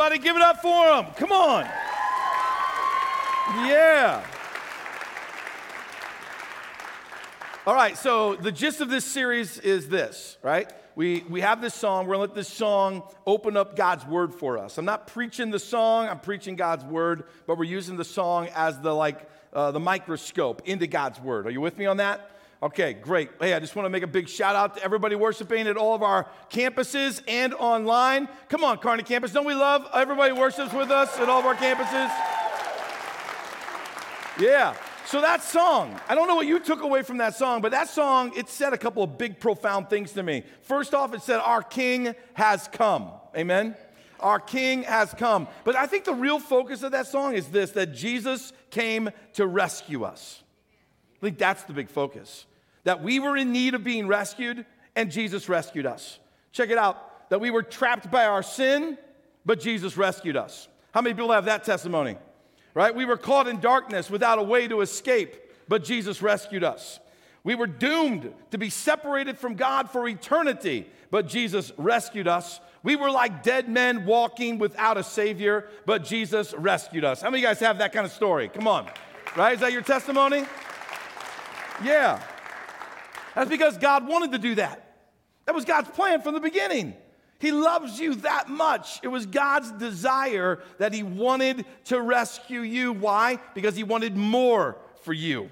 everybody. Give it up for him. Come on. Yeah. All right, so the gist of this series is this, right? We have this song. We're going to let this song open up God's word for us. I'm not preaching the song. I'm preaching God's word, but we're using the song as the microscope into God's word. Are you with me on that? Okay, great. Hey, I just want to make a big shout out to everybody worshiping at all of our campuses and online. Come on, Kearney campus. Don't we love everybody worships with us at all of our campuses? Yeah. So that song, I don't know what you took away from that song, but that song, it said a couple of big, profound things to me. First off, it said, our King has come. Amen? Our King has come. But I think the real focus of that song is this, that Jesus came to rescue us. I think that's the big focus. That we were in need of being rescued, and Jesus rescued us. Check it out. That we were trapped by our sin, but Jesus rescued us. How many people have that testimony? Right? We were caught in darkness without a way to escape, but Jesus rescued us. We were doomed to be separated from God for eternity, but Jesus rescued us. We were like dead men walking without a Savior, but Jesus rescued us. How many of you guys have that kind of story? Come on. Right? Is that your testimony? Yeah. That's because God wanted to do that. That was God's plan from the beginning. He loves you that much. It was God's desire that he wanted to rescue you. Why? Because he wanted more for you.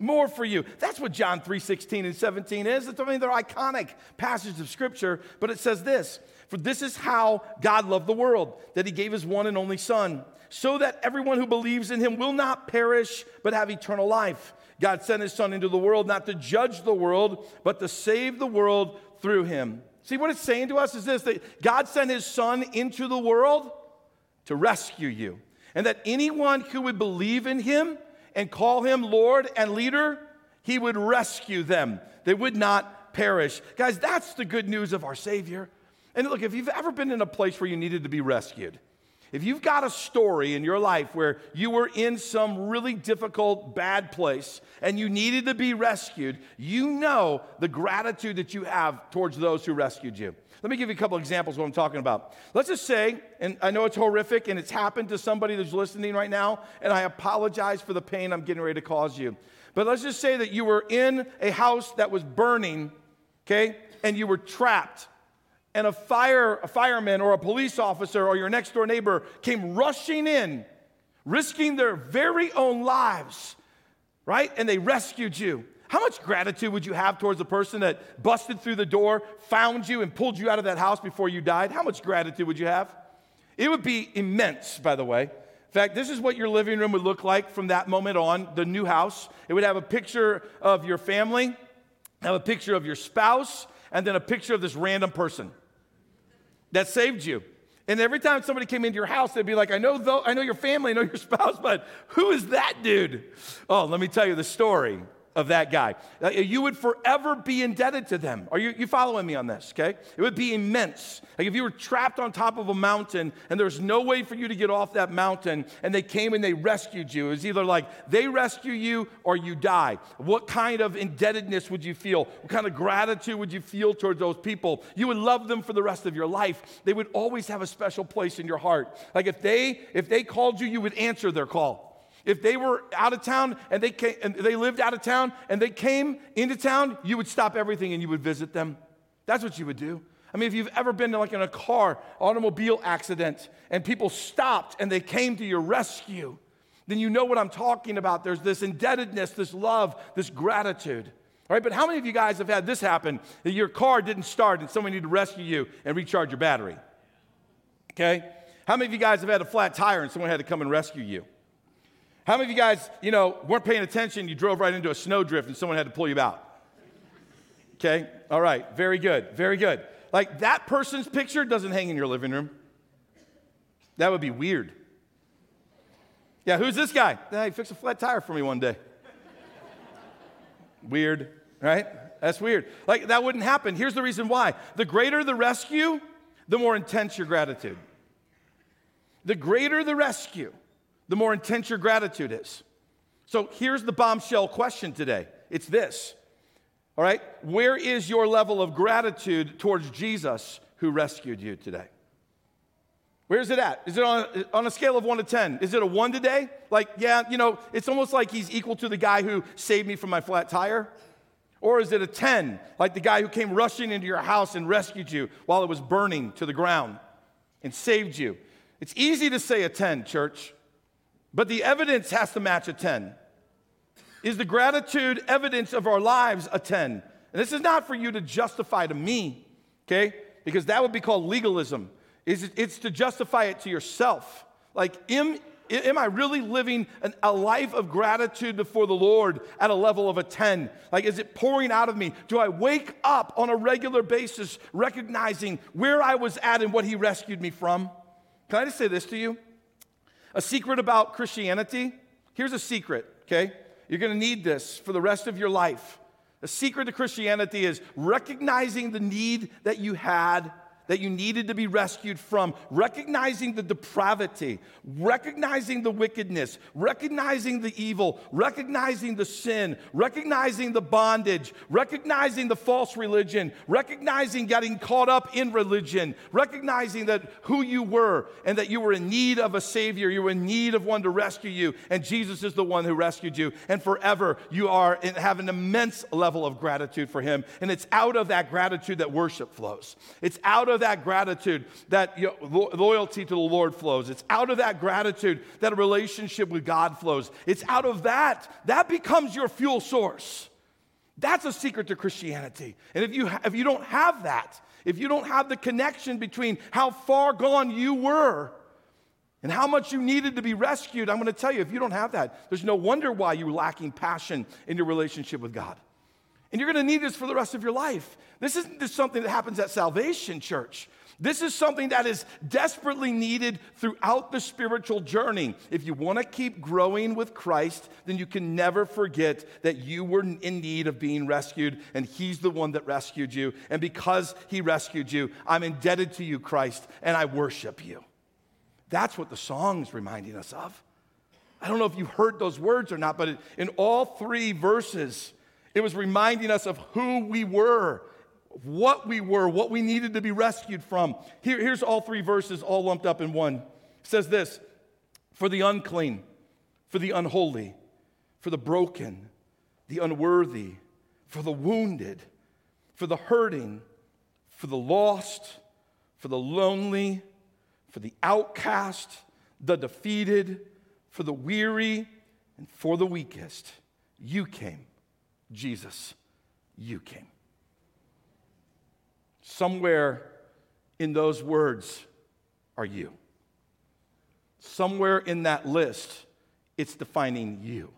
More for you. That's what John 3:16 and 17 is. It's they're iconic passages of Scripture, but it says this, for this is how God loved the world, that he gave his one and only Son, so that everyone who believes in him will not perish but have eternal life. God sent his Son into the world not to judge the world, but to save the world through him. See, what it's saying to us is this, that God sent his Son into the world to rescue you. And that anyone who would believe in him and call him Lord and leader, he would rescue them. They would not perish. Guys, that's the good news of our Savior. And look, if you've ever been in a place where you needed to be rescued, if you've got a story in your life where you were in some really difficult, bad place and you needed to be rescued, you know the gratitude that you have towards those who rescued you. Let me give you a couple examples of what I'm talking about. Let's just say, and I know it's horrific and it's happened to somebody that's listening right now, and I apologize for the pain I'm getting ready to cause you. But let's just say that you were in a house that was burning, okay, and you were trapped. And a fireman or a police officer or your next door neighbor came rushing in, risking their very own lives, right? And they rescued you. How much gratitude would you have towards the person that busted through the door, found you, and pulled you out of that house before you died? How much gratitude would you have? It would be immense, by the way. In fact, this is what your living room would look like from that moment on, the new house. It would have a picture of your family, have a picture of your spouse, and then a picture of this random person that saved you. And every time somebody came into your house, they'd be like, I know your family, I know your spouse, but who is that dude? Oh, let me tell you the story of that guy. You would forever be indebted to them. Are you following me on this, okay? It would be immense. Like if you were trapped on top of a mountain and there's no way for you to get off that mountain and they came and they rescued you. It was either like they rescue you or you die. What kind of indebtedness would you feel? What kind of gratitude would you feel towards those people? You would love them for the rest of your life. They would always have a special place in your heart. Like if they called you, you would answer their call. If they were out of town and they lived out of town and they came into town, you would stop everything and you would visit them. That's what you would do. I mean, if you've ever been to in a car, automobile accident, and people stopped and they came to your rescue, then you know what I'm talking about. There's this indebtedness, this love, this gratitude. All right, but how many of you guys have had this happen? That your car didn't start and someone needed to rescue you and recharge your battery? Okay? How many of you guys have had a flat tire and someone had to come and rescue you? How many of you guys, weren't paying attention, you drove right into a snowdrift and someone had to pull you out? Okay, all right, very good, very good. Like that person's picture doesn't hang in your living room. That would be weird. Yeah, who's this guy? He fixed a flat tire for me one day. Weird, right? That's weird. Like that wouldn't happen. Here's the reason why. The greater the rescue, the more intense your gratitude. The greater the rescue, the more intense your gratitude is. So here's the bombshell question today. It's this, all right? Where is your level of gratitude towards Jesus who rescued you today? Where's it at? Is it on a scale of 1 to 10? Is it a 1 today? Like, yeah, you know, it's almost like he's equal to the guy who saved me from my flat tire. Or is it a 10, like the guy who came rushing into your house and rescued you while it was burning to the ground and saved you? It's easy to say a 10, church, but the evidence has to match a 10. Is the gratitude evidence of our lives a 10? And this is not for you to justify to me, okay? Because that would be called legalism. It's to justify it to yourself. Like, am I really living a life of gratitude before the Lord at a level of a 10? Like, is it pouring out of me? Do I wake up on a regular basis recognizing where I was at and what He rescued me from? Can I just say this to you? A secret about Christianity. Here's a secret, okay? You're going to need this for the rest of your life. The secret to Christianity is recognizing the need that you had, that you needed to be rescued from, recognizing the depravity, recognizing the wickedness, recognizing the evil, recognizing the sin, recognizing the bondage, recognizing the false religion, recognizing getting caught up in religion, recognizing that who you were and that you were in need of a Savior, you were in need of one to rescue you, and Jesus is the one who rescued you, and forever you are and have an immense level of gratitude for Him, and it's out of that gratitude that worship flows. It's out of that gratitude that loyalty to the Lord flows. It's out of that gratitude that a relationship with God flows. It's out of that becomes your fuel source. That's a secret to Christianity. And if you don't have that, if you don't have the connection between how far gone you were and how much you needed to be rescued, I'm going to tell you, if you don't have that, there's no wonder why you're lacking passion in your relationship with God. And you're going to need this for the rest of your life. This isn't just something that happens at salvation, church. This is something that is desperately needed throughout the spiritual journey. If you want to keep growing with Christ, then you can never forget that you were in need of being rescued, and He's the one that rescued you. And because He rescued you, I'm indebted to you, Christ, and I worship you. That's what the song's reminding us of. I don't know if you heard those words or not, but in all three verses, it was reminding us of who we were, what we needed to be rescued from. Here's all three verses all lumped up in one. It says this: for the unclean, for the unholy, for the broken, the unworthy, for the wounded, for the hurting, for the lost, for the lonely, for the outcast, the defeated, for the weary, and for the weakest. You came. Jesus, you came. Somewhere in those words are you. Somewhere in that list, it's defining you.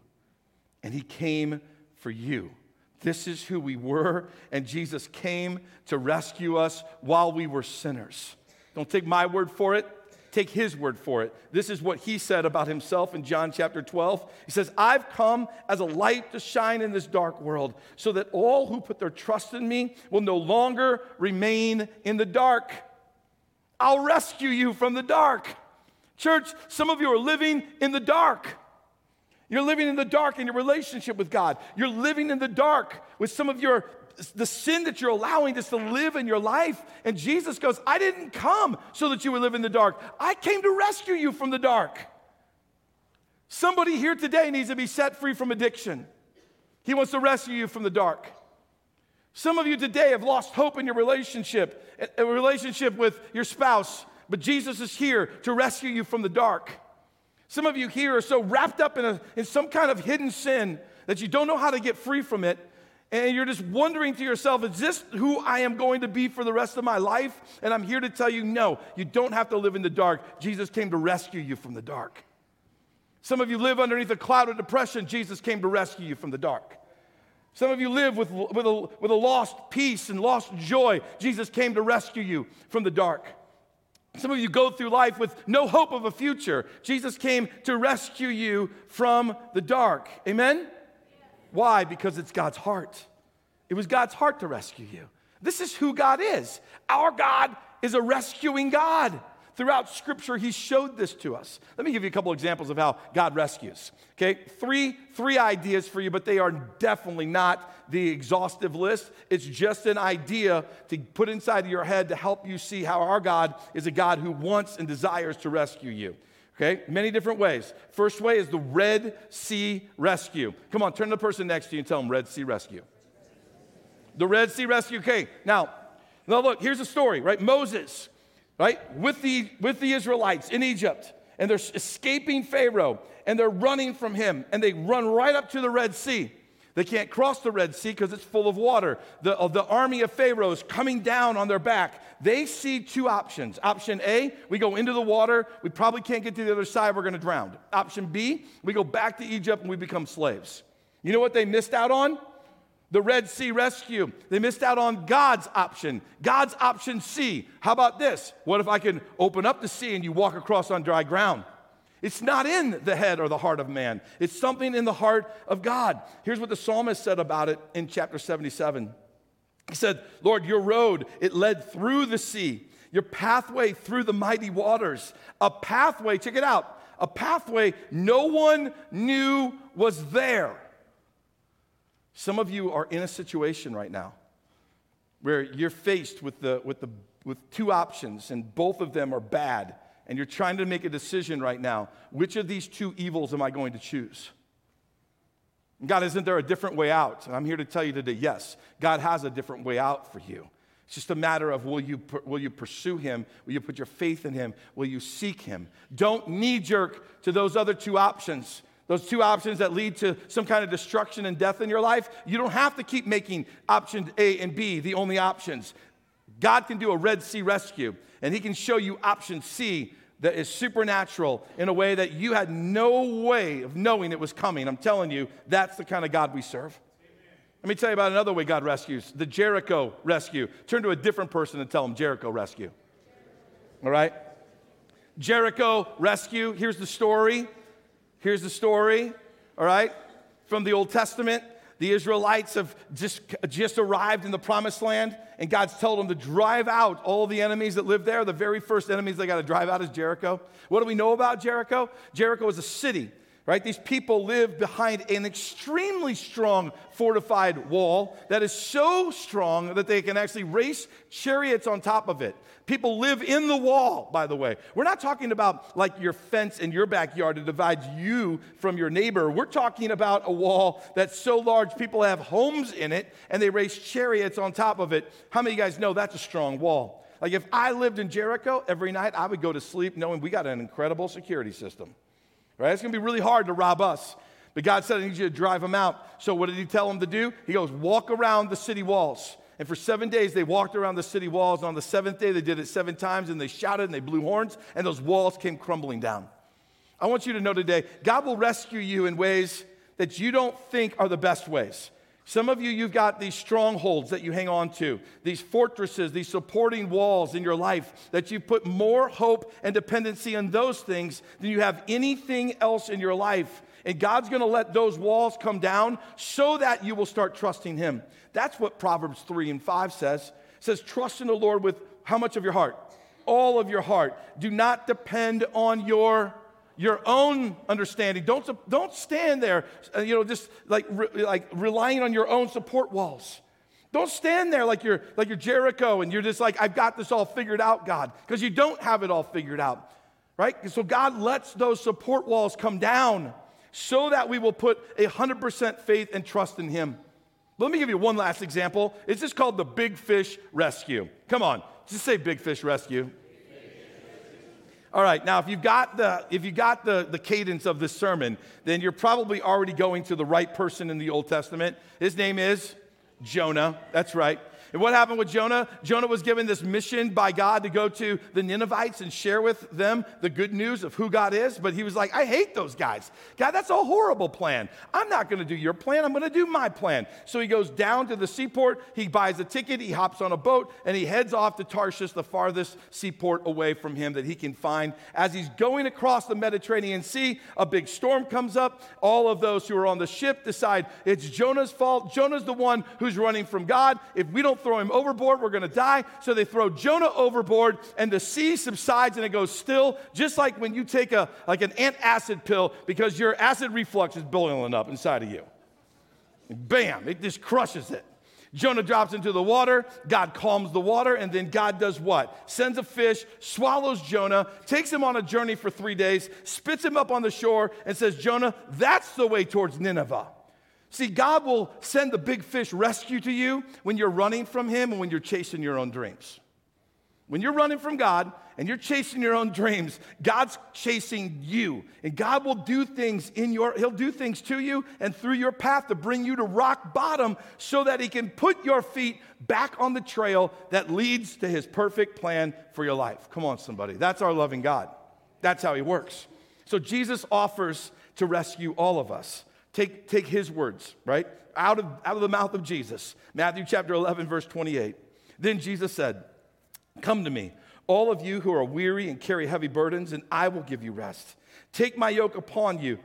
And He came for you. This is who we were, and Jesus came to rescue us while we were sinners. Don't take my word for it. Take His word for it. This is what He said about Himself in John chapter 12. He says, I've come as a light to shine in this dark world so that all who put their trust in Me will no longer remain in the dark. I'll rescue you from the dark. Church, some of you are living in the dark. You're living in the dark in your relationship with God. You're living in the dark with some of the sin that you're allowing just to live in your life. And Jesus goes, I didn't come so that you would live in the dark. I came to rescue you from the dark. Somebody here today needs to be set free from addiction. He wants to rescue you from the dark. Some of you today have lost hope in your relationship, a relationship with your spouse, but Jesus is here to rescue you from the dark. Some of you here are so wrapped up in some kind of hidden sin that you don't know how to get free from it. And you're just wondering to yourself, is this who I am going to be for the rest of my life? And I'm here to tell you, no, you don't have to live in the dark. Jesus came to rescue you from the dark. Some of you live underneath a cloud of depression. Jesus came to rescue you from the dark. Some of you live with a lost peace and lost joy. Jesus came to rescue you from the dark. Some of you go through life with no hope of a future. Jesus came to rescue you from the dark. Amen? Why? Because it's God's heart. It was God's heart to rescue you. This is who God is. Our God is a rescuing God. Throughout Scripture, he showed this to us. Let me give you a couple examples of how God rescues. Okay, three ideas for you, but they are definitely not the exhaustive list. It's just an idea to put inside of your head to help you see how our God is a God who wants and desires to rescue you. Okay, many different ways. First way is the Red Sea rescue. Come on, turn to the person next to you and tell them Red Sea rescue. The Red Sea rescue. Okay, now look, here's a story, right? Moses, right, with the Israelites in Egypt, and they're escaping Pharaoh, and they're running from him, and they run right up to the Red Sea. They can't cross the Red Sea because it's full of water. The army of Pharaoh is coming down on their back. They see two options. Option A, we go into the water. We probably can't get to the other side. We're going to drown. Option B, we go back to Egypt and we become slaves. You know what they missed out on? The Red Sea rescue. They missed out on God's option. God's option C. How about this? What if I can open up the sea and you walk across on dry ground? It's not in the head or the heart of man. It's something in the heart of God. Here's what the psalmist said about it in chapter 77. He said, Lord, your road, it led through the sea, your pathway through the mighty waters, a pathway, check it out, a pathway no one knew was there. Some of you are in a situation right now where you're faced with two options, and both of them are bad. And you're trying to make a decision right now. Which of these two evils am I going to choose? God, isn't there a different way out? And I'm here to tell you today, yes, God has a different way out for you. It's just a matter of will you pursue him? Will you put your faith in him? Will you seek him? Don't knee-jerk to those other two options. Those two options that lead to some kind of destruction and death in your life. You don't have to keep making options A and B the only options. God can do a Red Sea rescue, and he can show you option C that is supernatural in a way that you had no way of knowing it was coming. I'm telling you, that's the kind of God we serve. Amen. Let me tell you about another way God rescues, the Jericho rescue. Turn to a different person and tell them Jericho rescue. All right? Jericho rescue. Here's the story, all right, from the Old Testament. The Israelites have just arrived in the promised land, and God's told them to drive out all the enemies that live there. The very first enemies they got to drive out is Jericho. What do we know about Jericho? Jericho is a city, right? These people live behind an extremely strong fortified wall that is so strong that they can actually race chariots on top of it. People live in the wall, by the way. We're not talking about like your fence in your backyard to divide you from your neighbor. We're talking about a wall that's so large people have homes in it and they race chariots on top of it. How many of you guys know that's a strong wall? Like if I lived in Jericho every night, I would go to sleep knowing we got an incredible security system. Right? It's going to be really hard to rob us. But God said, I need you to drive them out. So what did he tell them to do? He goes, walk around the city walls. And for 7 days, they walked around the city walls. And on the seventh day, they did it 7 times. And they shouted and they blew horns. And those walls came crumbling down. I want you to know today, God will rescue you in ways that you don't think are the best ways. Some of you, you've got these strongholds that you hang on to, these fortresses, these supporting walls in your life that you put more hope and dependency on those things than you have anything else in your life. And God's going to let those walls come down so that you will start trusting him. That's what Proverbs 3 and 5 says. It says, trust in the Lord with how much of your heart? All of your heart. Do not depend on your own understanding. Don't stand there, just like relying on your own support walls. Don't stand there like you're Jericho and you're just like, I've got this all figured out, God, because you don't have it all figured out, right? And so God lets those support walls come down so that we will put 100% faith and trust in him. Let me give you one last example. It's just called the Big Fish Rescue. Come on, just say Big Fish Rescue. All right, now if you got the cadence of this sermon, then you're probably already going to the right person in the Old Testament. His name is Jonah. That's right. And what happened with Jonah? Jonah was given this mission by God to go to the Ninevites and share with them the good news of who God is. But he was like, I hate those guys. God, that's a horrible plan. I'm not going to do your plan. I'm going to do my plan. So he goes down to the seaport. He buys a ticket. He hops on a boat. And he heads off to Tarshish, the farthest seaport away from him that he can find. As he's going across the Mediterranean Sea, a big storm comes up. All of those who are on the ship decide it's Jonah's fault. Jonah's the one who's running from God. If we don't don't throw him overboard, we're going to die. So they throw Jonah overboard, and the sea subsides, and it goes still, just like when you take an antacid pill because your acid reflux is boiling up inside of you. And bam, it just crushes it. Jonah drops into the water, God calms the water, and then God does what? Sends a fish, swallows Jonah, takes him on a journey for 3 days, spits him up on the shore, and says, Jonah, that's the way towards Nineveh. See, God will send the big fish rescue to you when you're running from him and when you're chasing your own dreams. When you're running from God and you're chasing your own dreams, God's chasing you. And God will do things he'll do things to you and through your path to bring you to rock bottom so that he can put your feet back on the trail that leads to his perfect plan for your life. Come on, somebody. That's our loving God. That's how he works. So Jesus offers to rescue all of us. Take his words, right? Out of the mouth of Jesus. Matthew chapter 11, verse 28. Then Jesus said, "Come to me, all of you who are weary and carry heavy burdens, and I will give you rest. Take my yoke upon you.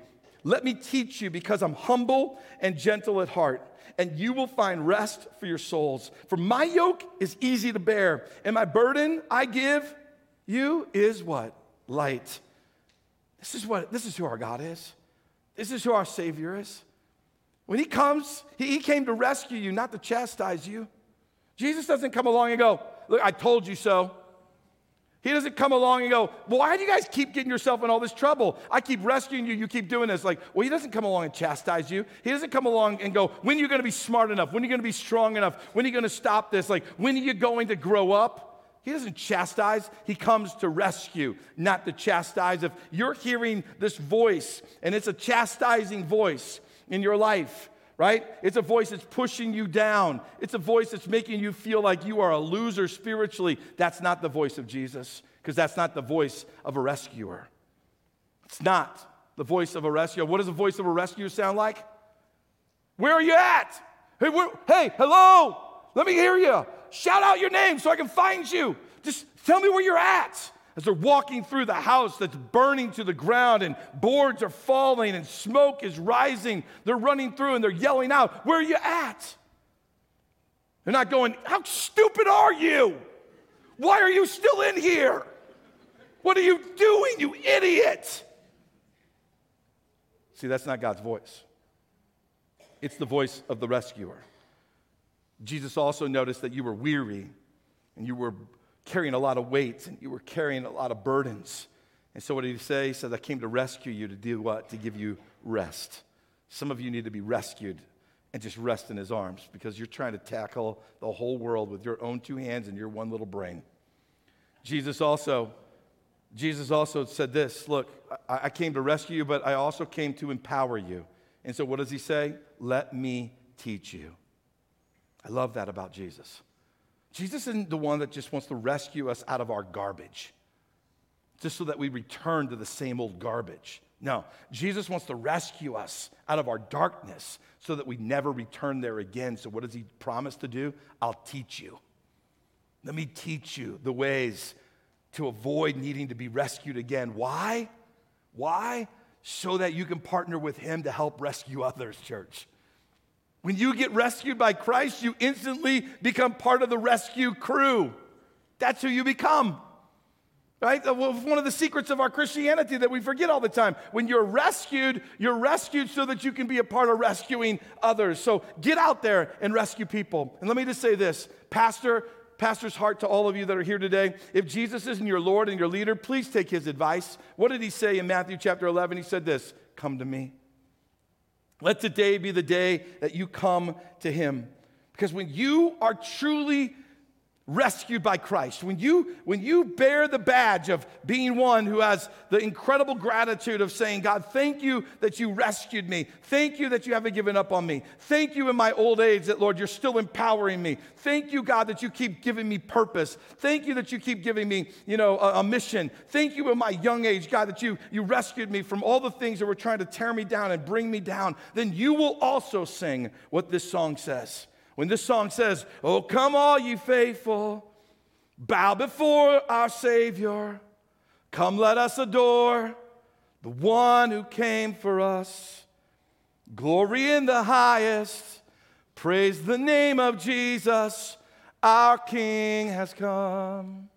Let me teach you, because I'm humble and gentle at heart, and you will find rest for your souls. For my yoke is easy to bear, and my burden I give you is what? Light." This is who our God is. This is who our Savior is. When he comes, he came to rescue you, not to chastise you. Jesus doesn't come along and go, "Look, I told you so." He doesn't come along and go, "Well, why do you guys keep getting yourself in all this trouble? I keep rescuing you, you keep doing this." Well, he doesn't come along and chastise you. He doesn't come along and go, "When are you going to be smart enough? When are you going to be strong enough? When are you going to stop this? When are you going to grow up?" He doesn't chastise. He comes to rescue, not to chastise. If you're hearing this voice, and it's a chastising voice in your life, right? It's a voice that's pushing you down. It's a voice that's making you feel like you are a loser spiritually. That's not the voice of Jesus, because that's not the voice of a rescuer. It's not the voice of a rescuer. What does the voice of a rescuer sound like? "Where are you at? Hey, hello, let me hear you. Shout out your name so I can find you. Just tell me where you're at." As they're walking through the house that's burning to the ground and boards are falling and smoke is rising, they're running through and they're yelling out, "Where are you at?" They're not going, "How stupid are you? Why are you still in here? What are you doing, you idiot?" See, that's not God's voice. It's the voice of the rescuer. Jesus also noticed that you were weary and you were carrying a lot of weights and you were carrying a lot of burdens. And so what did he say? He said, "I came to rescue you." To do what? To give you rest. Some of you need to be rescued and just rest in his arms, because you're trying to tackle the whole world with your own two hands and your one little brain. Jesus also said this, "Look, I came to rescue you, but I also came to empower you." And so what does he say? "Let me teach you." I love that about Jesus. Jesus isn't the one that just wants to rescue us out of our garbage, just so that we return to the same old garbage. No, Jesus wants to rescue us out of our darkness so that we never return there again. So what does he promise to do? "I'll teach you. Let me teach you the ways to avoid needing to be rescued again." Why? Why? So that you can partner with him to help rescue others, church. When you get rescued by Christ, you instantly become part of the rescue crew. That's who you become, right? One of the secrets of our Christianity that we forget all the time. When you're rescued so that you can be a part of rescuing others. So get out there and rescue people. And let me just say this, pastor's heart to all of you that are here today. If Jesus isn't your Lord and your leader, please take his advice. What did he say in Matthew chapter 11? He said this, "Come to me." Let today be the day that you come to him. Because when you are truly rescued by Christ, when you bear the badge of being one who has the incredible gratitude of saying, "God, thank you that you rescued me. Thank you that you haven't given up on me. Thank you in my old age that, Lord, you're still empowering me. Thank you, God, that you keep giving me purpose. Thank you that you keep giving me, a mission. Thank you in my young age, God, that you rescued me from all the things that were trying to tear me down and bring me down." Then you will also sing what this song says. When this song says, "Oh, come all ye faithful, bow before our Savior. Come, let us adore the one who came for us. Glory in the highest. Praise the name of Jesus. Our King has come.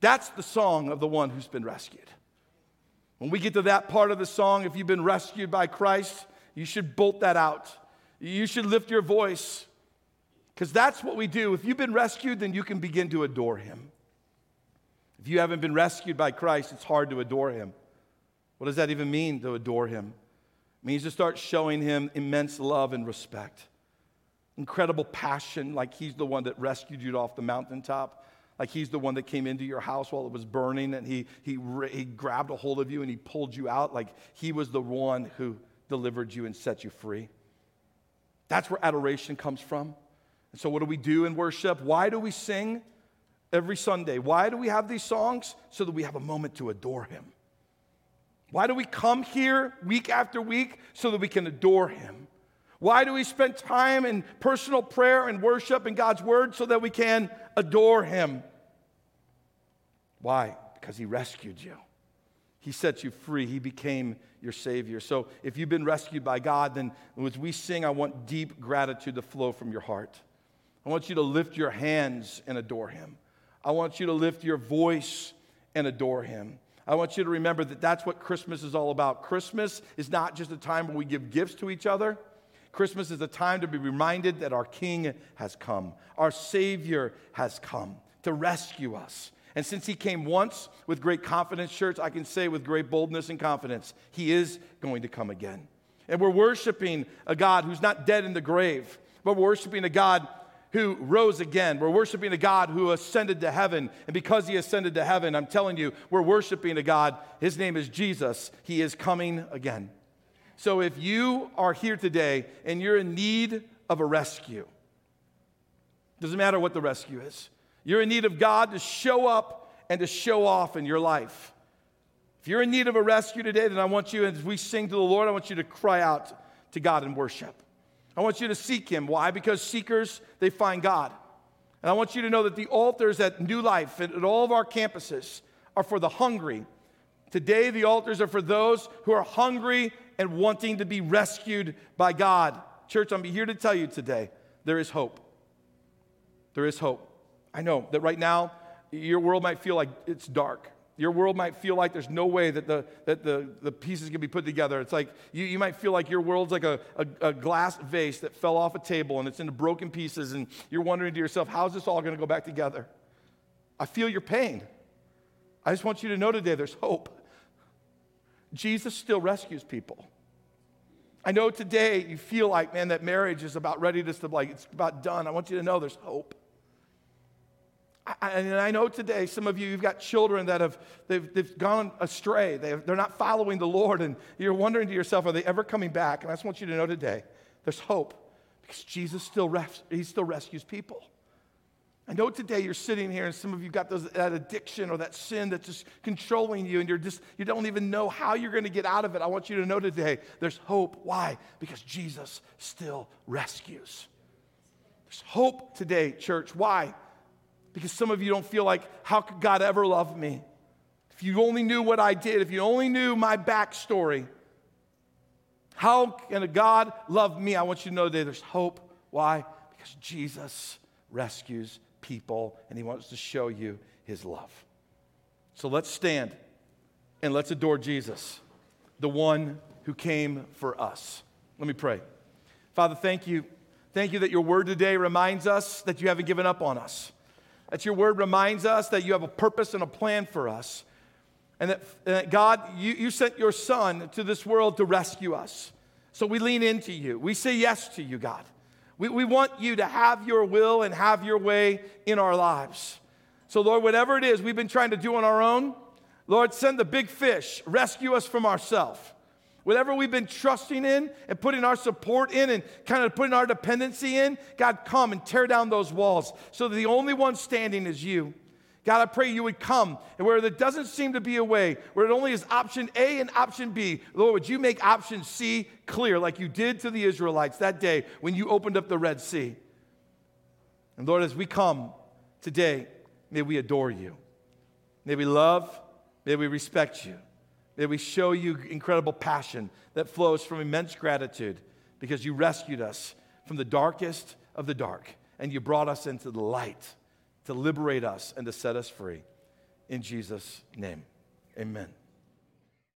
That's the song of the one who's been rescued. When we get to that part of the song, if you've been rescued by Christ, you should bolt that out. You should lift your voice, because that's what we do. If you've been rescued, then you can begin to adore him. If you haven't been rescued by Christ, it's hard to adore him. What does that even mean, to adore him? It means to start showing him immense love and respect, incredible passion, like he's the one that rescued you off the mountaintop. Like he's the one that came into your house while it was burning, and he grabbed a hold of you and he pulled you out. Like he was the one who delivered you and set you free. That's where adoration comes from. And so what do we do in worship? Why do we sing every Sunday? Why do we have these songs? So that we have a moment to adore him. Why do we come here week after week? So that we can adore him. Why do we spend time in personal prayer and worship and God's word? So that we can adore him. Why? Because he rescued you. He set you free. He became your Savior. So if you've been rescued by God, then as we sing, I want deep gratitude to flow from your heart. I want you to lift your hands and adore him. I want you to lift your voice and adore him. I want you to remember that that's what Christmas is all about. Christmas is not just a time when we give gifts to each other. Christmas is a time to be reminded that our King has come. Our Savior has come to rescue us. And since he came once with great confidence, church, I can say with great boldness and confidence, he is going to come again. And we're worshiping a God who's not dead in the grave, but we're worshiping a God who rose again. We're worshiping a God who ascended to heaven. And because he ascended to heaven, I'm telling you, we're worshiping a God. His name is Jesus. He is coming again. So if you are here today and you're in need of a rescue, doesn't matter what the rescue is, you're in need of God to show up and to show off in your life. If you're in need of a rescue today, then I want you, as we sing to the Lord, I want you to cry out to God in worship. I want you to seek him. Why? Because seekers, they find God. And I want you to know that the altars at New Life and at all of our campuses are for the hungry. Today, the altars are for those who are hungry and wanting to be rescued by God. Church, I'm here to tell you today, there is hope. There is hope. I know that right now, your world might feel like it's dark. Your world might feel like there's no way that the pieces can be put together. It's like you might feel like your world's like a glass vase that fell off a table and it's into broken pieces, and you're wondering to yourself, how's this all going to go back together? I feel your pain. I just want you to know today there's hope. Jesus still rescues people. I know today you feel like, man, that marriage is about ready to, like, it's about done. I want you to know there's hope. And I know today some of you, you've got children that have, they've gone astray. They're not following the Lord, and you're wondering to yourself, are they ever coming back? And I just want you to know today there's hope, because Jesus still rescues people. I know today you're sitting here and some of you got that addiction or that sin that's just controlling you, and you don't even know how you're going to get out of it. I want you to know today there's hope. Why? Because Jesus still rescues. There's hope today, church. Why? Because some of you don't feel like, how could God ever love me? If you only knew what I did, if you only knew my backstory, how can a God love me? I want you to know today there's hope. Why? Because Jesus rescues people, and he wants to show you his love. So let's stand and let's adore Jesus, the one who came for us. Let me pray. Father, thank you. Thank you that your word today reminds us that you haven't given up on us, that your word reminds us that you have a purpose and a plan for us, and that God, you sent your son to this world to rescue us. So we lean into you. We say yes to you, God. We want you to have your will and have your way in our lives. So, Lord, whatever it is we've been trying to do on our own, Lord, send the big fish, rescue us from ourselves. Whatever we've been trusting in and putting our support in and kind of putting our dependency in, God, come and tear down those walls so that the only one standing is you. God, I pray you would come, and where there doesn't seem to be a way, where it only is option A and option B, Lord, would you make option C clear like you did to the Israelites that day when you opened up the Red Sea. And Lord, as we come today, may we adore you. May we love, may we respect you. May we show you incredible passion that flows from immense gratitude because you rescued us from the darkest of the dark. and you brought us into the light to liberate us and to set us free. In Jesus' name, amen.